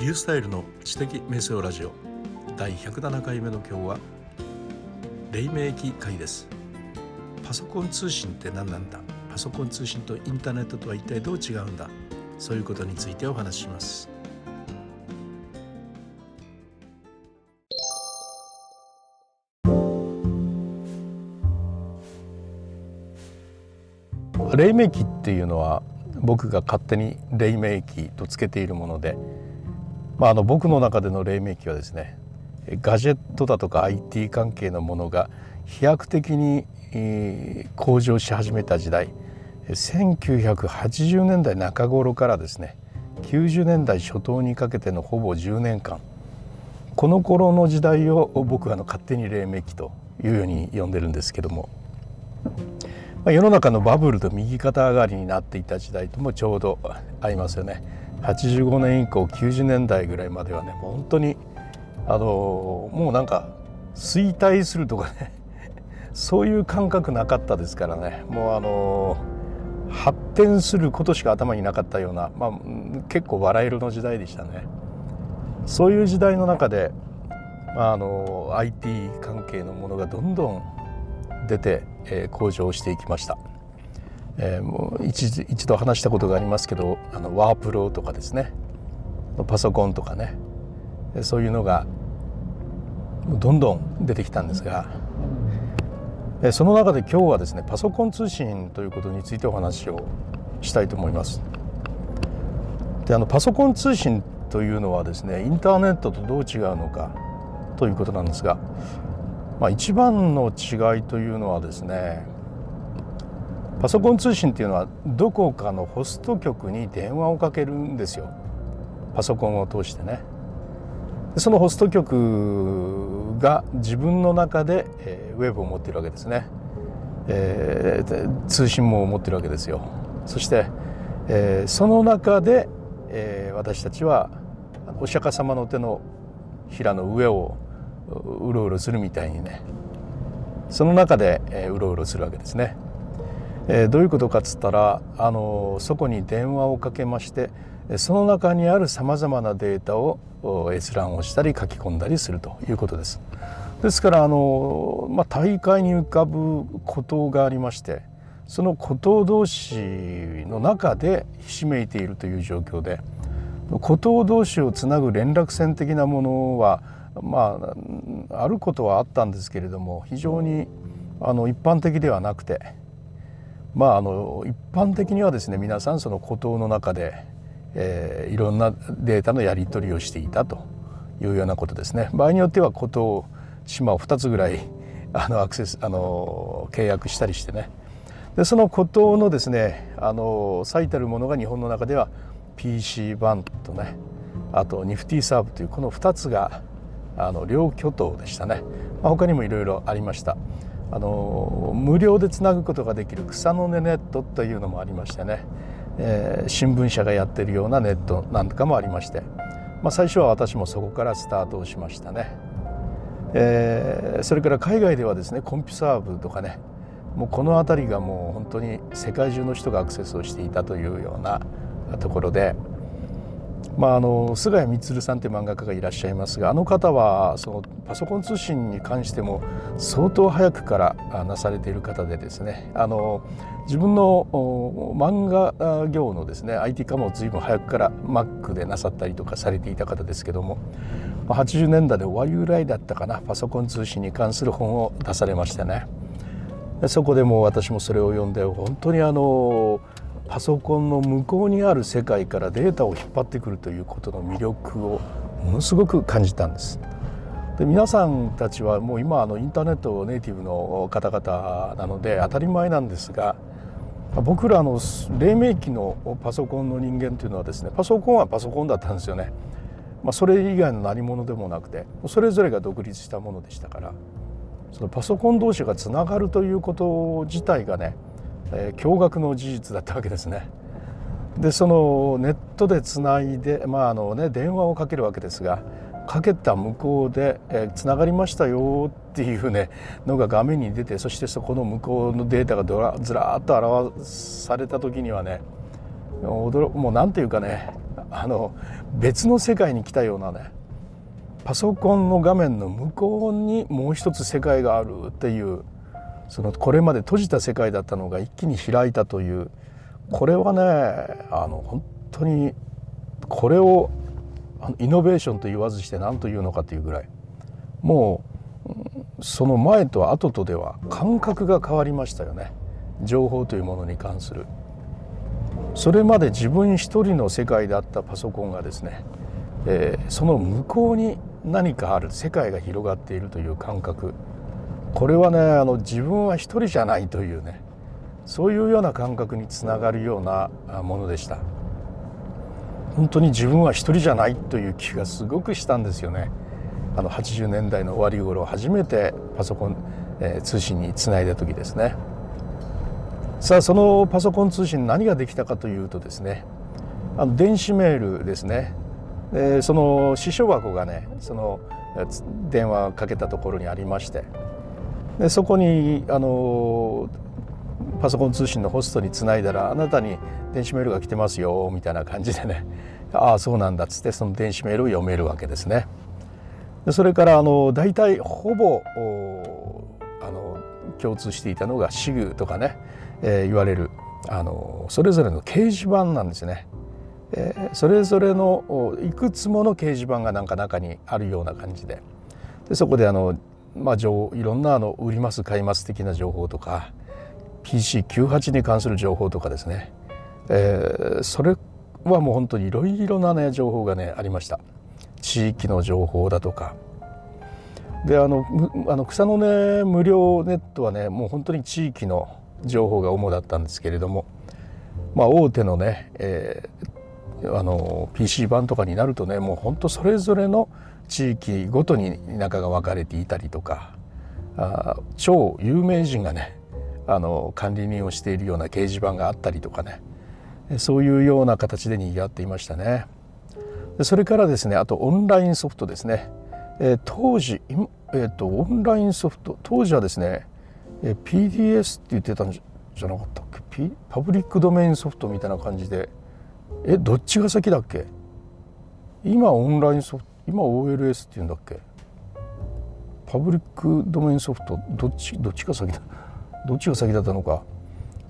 リュースタイルの知的瞑想ラジオ第107回目の今日は黎明期会です。パソコン通信って何なんだ、パソコン通信とインターネットとは一体どう違うんだ、そういうことについてお話しします。黎明期っていうのは僕が勝手に黎明期とつけているもので、僕の中での黎明期はですね、ガジェットだとか IT 関係のものが飛躍的に向上し始めた時代、1980年代中頃からですね90年代初頭にかけてのほぼ10年間、この頃の時代を僕は勝手に黎明期というように呼んでるんですけども、世の中のバブルと右肩上がりになっていた時代ともちょうど合いますよね。85年以降90年代ぐらいまではね、もう本当にもう衰退するとかねそういう感覚なかったですからね、もう発展することしか頭になかったような、結構笑えるの時代でしたね。そういう時代の中で、IT 関係のものがどんどん出て向上していきました。もう一度話したことがありますけど、ワープロとかですね、パソコンとかね、そういうのがどんどん出てきたんですが、その中で今日はですねパソコン通信ということについてお話をしたいと思います。で、パソコン通信というのはですねインターネットとどう違うのかということなんですが、一番の違いというのはですね、パソコン通信というのはどこかのホスト局に電話をかけるんですよ、パソコンを通してね。そのホスト局が自分の中でウェブを持っているわけですね、通信網を持っているわけですよ。そして、その中で、私たちはお釈迦様の手のひらの上をうろうろするみたいにね、その中でうろうろするわけですね。どういうことかっつったら、そこに電話をかけまして、その中にあるさまざまなデータを閲覧をしたり書き込んだりするということです。ですから大海に浮かぶ孤島がありまして、その孤島同士の中でひしめいているという状況で、孤島同士をつなぐ連絡線的なものはあることはあったんですけれども、非常に一般的ではなくて、一般的にはですね皆さんその孤島の中で、いろんなデータのやり取りをしていたというようなことですね。場合によっては孤島島を2つぐらい契約したりしてね。で、その孤島のですね最たるものが日本の中では PC 版とね、あとニフティサーブというこの2つが両巨頭でしたね。他にもいろいろありました。無料でつなぐことができる草の根ネットというのもありましてね、新聞社がやっているようなネットなんかもありまして、最初は私もそこからスタートをしましたね。それから海外ではですねコンピュサーブとかね、もうこの辺りがもう本当に世界中の人がアクセスをしていたというようなところで、菅谷満さんという漫画家がいらっしゃいますが、あの方はそのパソコン通信に関しても相当早くからなされている方でですね、自分の漫画業のですね IT 化も随分早くから Mac でなさったりとかされていた方ですけども、80年代で終わりぐらいだったかな、パソコン通信に関する本を出されましてね。そこでもう私もそれを読んで、本当にパソコンの向こうにある世界からデータを引っ張ってくるということの魅力をものすごく感じたんです。で、皆さんたちはもう今インターネットネイティブの方々なので当たり前なんですが、僕ら黎明期のパソコンの人間というのはですね、パソコンはパソコンだったんですよね。それ以外の何物でもなくて、それぞれが独立したものでしたから、そのパソコン同士がつながるということ自体がね驚愕の事実だったわけですね。で、そのネットでつないで、電話をかけるわけですが、かけた向こうでつながりましたよっていうねのが画面に出て、そしてそこの向こうのデータがずらっと表された時にはね、もうなんていうかね、別の世界に来たようなね、パソコンの画面の向こうにもう一つ世界があるっていう、そのこれまで閉じた世界だったのが一気に開いたという、これはね本当にこれをイノベーションと言わずして何というのかというぐらい、もうその前と後とでは感覚が変わりましたよね、情報というものに関する。それまで自分一人の世界だったパソコンがですね、その向こうに何かある世界が広がっているという感覚、これはね自分は一人じゃないというね、そういうような感覚につながるようなものでした。本当に自分は一人じゃないという気がすごくしたんですよね。80年代の終わり頃初めてパソコン、通信につないだ時ですね。さあそのパソコン通信何ができたかというとですね、電子メールですね。でその私書箱がね、その電話かけたところにありまして、でそこにパソコン通信のホストにつないだら、あなたに電子メールが来てますよみたいな感じでね、ああそうなんだっつって、その電子メールを読めるわけですね。でそれから大体ほぼ共通していたのがシグとかね、言われるそれぞれの掲示板なんですね。それぞれのいくつもの掲示板がなんか中にあるような感じで、でそこでいろんな売ります買います的な情報とか、PC98 に関する情報とかですね、それはもう本当にいろいろなね情報がねありました。地域の情報だとかで、草の根無料ネットはねもう本当に地域の情報が主だったんですけれども、まあ大手のね、PC 版とかになるとね、もう本当それぞれの地域ごとに中が分かれていたりとか、超有名人がね管理人をしているような掲示板があったりとかね、そういうような形でにぎわっていましたね。それからですね、あとオンラインソフトですね。当時、オンラインソフト当時はですね、PDS って言ってたんじゃなかったっけ、パブリックドメインソフトみたいな感じで、どっちが先だっけ、今オンラインソフト、今 OLS って言うんだっけ、パブリックドメインソフト、どっちが先だ、どっちが先だったのか、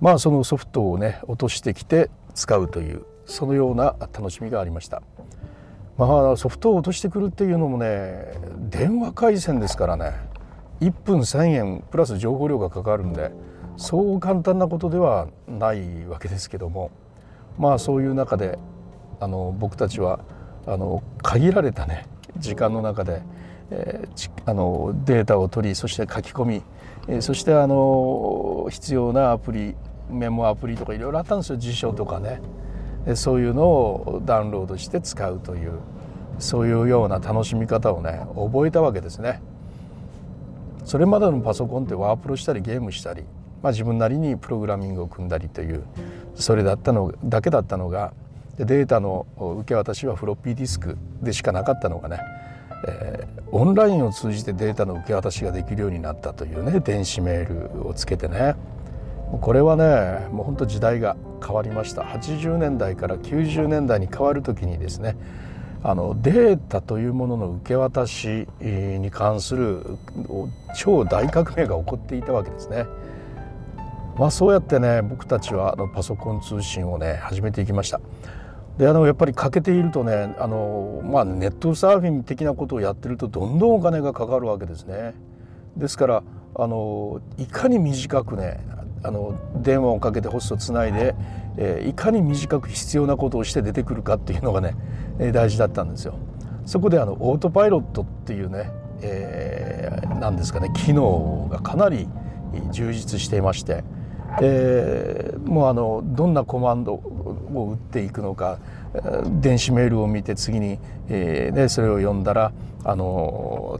まあそのソフトをね落としてきて使うという、そのような楽しみがありました。まあソフトを落としてくるっていうのもね、電話回線ですからね、1分1000円プラス情報量がかかるんで、そう簡単なことではないわけですけども、まあそういう中で僕たちは限られたね時間の中で、データを取り、そして書き込み、そして必要なアプリ、メモアプリとかいろいろあったんですよ、辞書とかね、そういうのをダウンロードして使うという、そういうような楽しみ方をね覚えたわけですね。それまでのパソコンってワープロしたりゲームしたり、自分なりにプログラミングを組んだりという、それだけだったのが、データの受け渡しはフロッピーディスクでしかなかったのがね、オンラインを通じてデータの受け渡しができるようになったというね、電子メールをつけてね、これはねもう本当時代が変わりました。80年代から90年代に変わる時にですね、データというものの受け渡しに関する超大革命が起こっていたわけですね。そうやってね僕たちはパソコン通信をね始めていきました。でやっぱり欠けているとねネットサーフィン的なことをやってるとどんどんお金がかかるわけですね。ですからいかに短くね電話をかけてホストつないで、いかに短く必要なことをして出てくるかっていうのがね、大事だったんですよ。そこでオートパイロットっていうね、なんですかね、機能がかなり充実していまして、もうどんなコマンドを打っていくのか、電子メールを見て次に、それを読んだら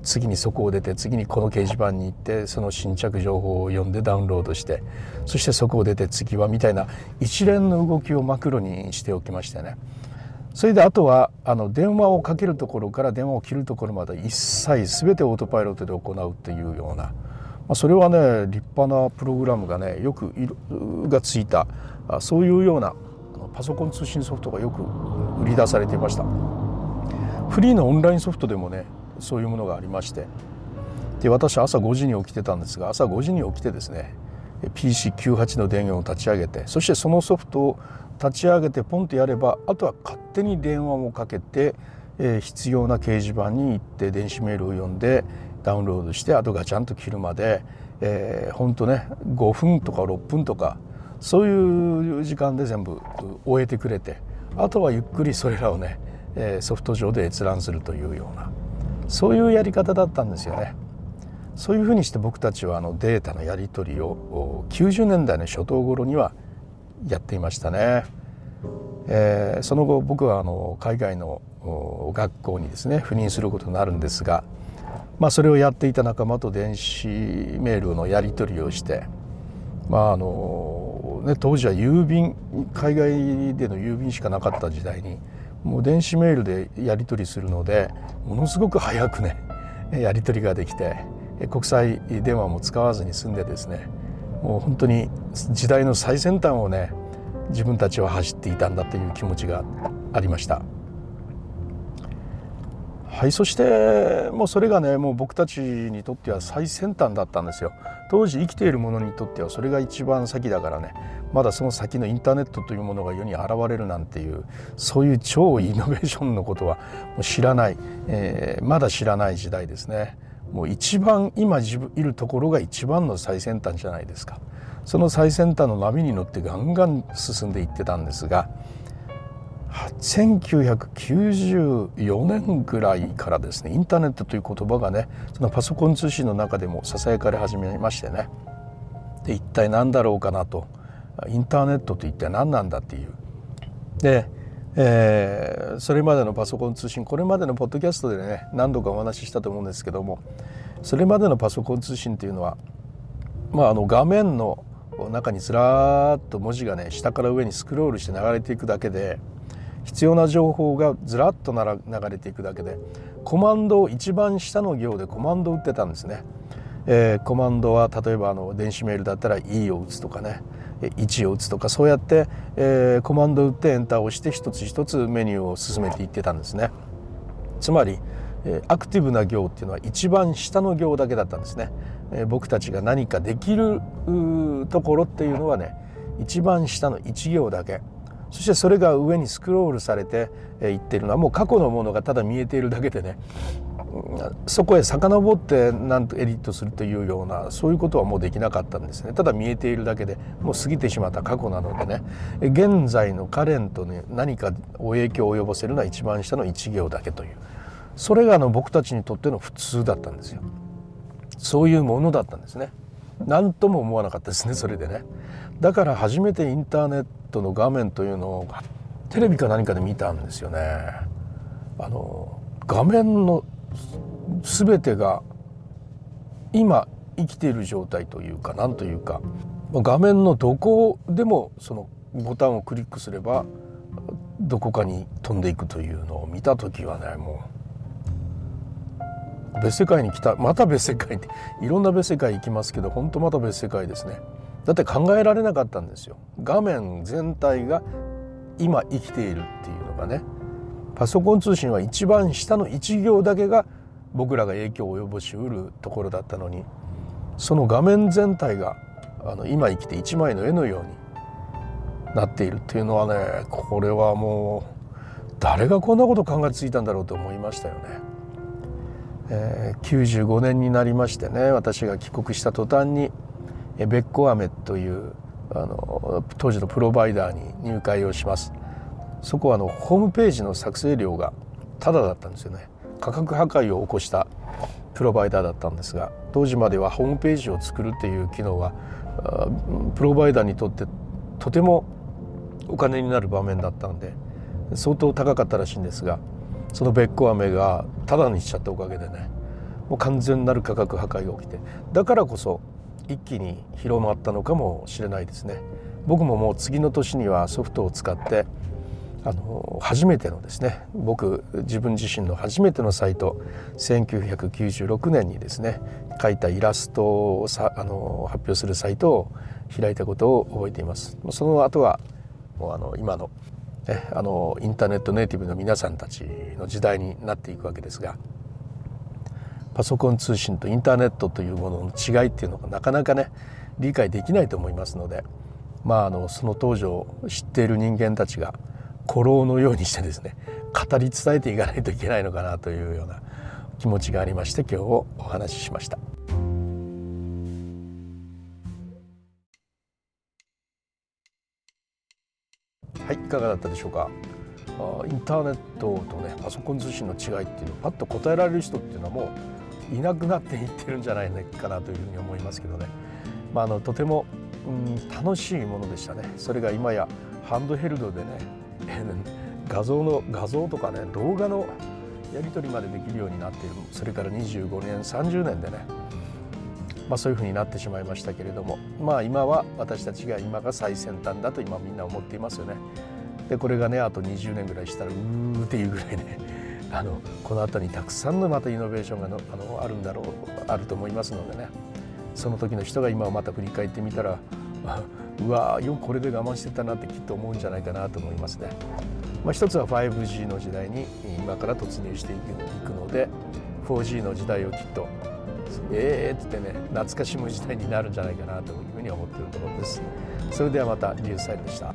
次にそこを出て、次にこの掲示板に行って、その新着情報を読んでダウンロードして、そしてそこを出て次はみたいな一連の動きをマクロにしておきましてね、それであとは電話をかけるところから電話を切るところまで一切全てオートパイロットで行うというような、それはね立派なプログラムがねよく色がついた、そういうようなパソコン通信ソフトがよく売り出されていました。フリーのオンラインソフトでもね、そういうものがありまして、で私は朝5時に起きてたんですが、朝5時に起きてですね、PC98 の電源を立ち上げて、そしてそのソフトを立ち上げてポンとやれば、あとは勝手に電話をかけて、必要な掲示板に行って電子メールを読んでダウンロードして、あとガチャンと切るまで、ほんとね5分とか6分とかそういう時間で全部終えてくれて、あとはゆっくりそれらをね、ソフト上で閲覧するというような、そういうやり方だったんですよね。そういうふうにして僕たちはデータのやり取りを90年代の初頭頃にはやっていましたね。その後僕は海外の学校にですね赴任することになるんですが、まあ、それをやっていた仲間と電子メールのやり取りをして、当時は郵便、海外での郵便しかなかった時代にもう電子メールでやり取りするので、ものすごく早くねやり取りができて、国際電話も使わずに済んでですね、もう本当に時代の最先端をね自分たちは走っていたんだという気持ちがありました。はい、そしてもうそれがねもう僕たちにとっては最先端だったんですよ。当時生きている者にとってはそれが一番先だからね、まだその先のインターネットというものが世に現れるなんていう、そういう超イノベーションのことはもう知らない、まだ知らない時代ですね。もう一番今自分いるところが一番の最先端じゃないですか。その最先端の波に乗ってガンガン進んでいってたんですが、1994年ぐらいからですね、インターネットという言葉がねそのパソコン通信の中でもささやかれ始めましてね、で一体何だろうかなと、インターネットって一体何なんだっていうで、それまでのパソコン通信、これまでのポッドキャストでね何度かお話ししたと思うんですけども、それまでのパソコン通信というのは、まあ、画面の中にずらーっと文字がね下から上にスクロールして流れていくだけで、必要な情報がずらっと流れていくだけで、コマンドを一番下の行でコマンドを打ってたんですね。コマンドは例えば電子メールだったら E を打つとかね、1を打つとか、そうやって、コマンドを打ってエンターを押して一つ一つメニューを進めていってたんですね。つまりアクティブな行っていうのは一番下の行だけだったんですね。僕たちが何かできるところっていうのはね一番下の1行だけ、そしてそれが上にスクロールされていってるのはもう過去のものがただ見えているだけでね、そこへ遡ってなんとエディットするというようなそういうことはもうできなかったんですね。ただ見えているだけでもう過ぎてしまった過去なのでね、現在のカレントに何かお影響を及ぼせるのは一番下の1行だけという、それが僕たちにとっての普通だったんですよ。そういうものだったんですね。何とも思わなかったですね、それでね。だから初めてインターネットの画面というのをテレビか何かで見たんですよね。画面の全てが今生きている状態というか、なんというか、画面のどこでもそのボタンをクリックすればどこかに飛んでいくというのを見た時はね、もう別世界に来た、また別世界っていろんな別世界行きますけど、本当また別世界ですね。だって考えられなかったんですよ。画面全体が今生きているっていうのがね、パソコン通信は一番下の1行だけが僕らが影響を及ぼしうるところだったのに、その画面全体が今生きて一枚の絵のようになっているっていうのはね、これはもう誰がこんなこと考えついたんだろうと思いましたよね。95年になりましてね、私が帰国した途端にベッコアメという当時のプロバイダーに入会をします。そこはホームページの作成料がタダだったんですよね。価格破壊を起こしたプロバイダーだったんですが、当時まではホームページを作るという機能はプロバイダーにとってとてもお金になる場面だったので相当高かったらしいんですが、そのベッコアメがタダにしちゃったおかげでね、もう完全なる価格破壊が起きて、だからこそ一気に広まったのかもしれないですね。僕ももう次の年にはソフトを使って初めてのですね、自分自身の初めてのサイト、1996年にですね描いたイラストを発表するサイトを開いたことを覚えています。その後はもう今の、ね、インターネットネイティブの皆さんたちの時代になっていくわけですが、パソコン通信とインターネットというものの違いっていうのがなかなかね理解できないと思いますので、まあ、その当時を知っている人間たちが孤狼のようにしてですね語り伝えていかないといけないのかなというような気持ちがありまして、今日お話ししました。はい、いかがだったでしょうか。インターネットとねパソコン通信の違いっていうのをパッと答えられる人っていうのはもういなくなっていってるんじゃないかなというふうに思いますけどね、まあ、とても楽しいものでしたね。それが今やハンドヘルドでね画像とかね動画のやり取りまでできるようになっている。それから25年30年でね、まあ、そういうふうになってしまいましたけれども、まあ今は私たちが今が最先端だと今みんな思っていますよね。でこれがねあと20年ぐらいしたらうーっていうぐらいねこの後にたくさんのまたイノベーションがあると思いますのでね、その時の人が今をまた振り返ってみたらうわーよくこれで我慢してたなってきっと思うんじゃないかなと思いますね。まあ、一つは 5G の時代に今から突入していくので 4G の時代をきっとってね懐かしむ時代になるんじゃないかなというふうに思っているところです。それではまたリュウサイルでした。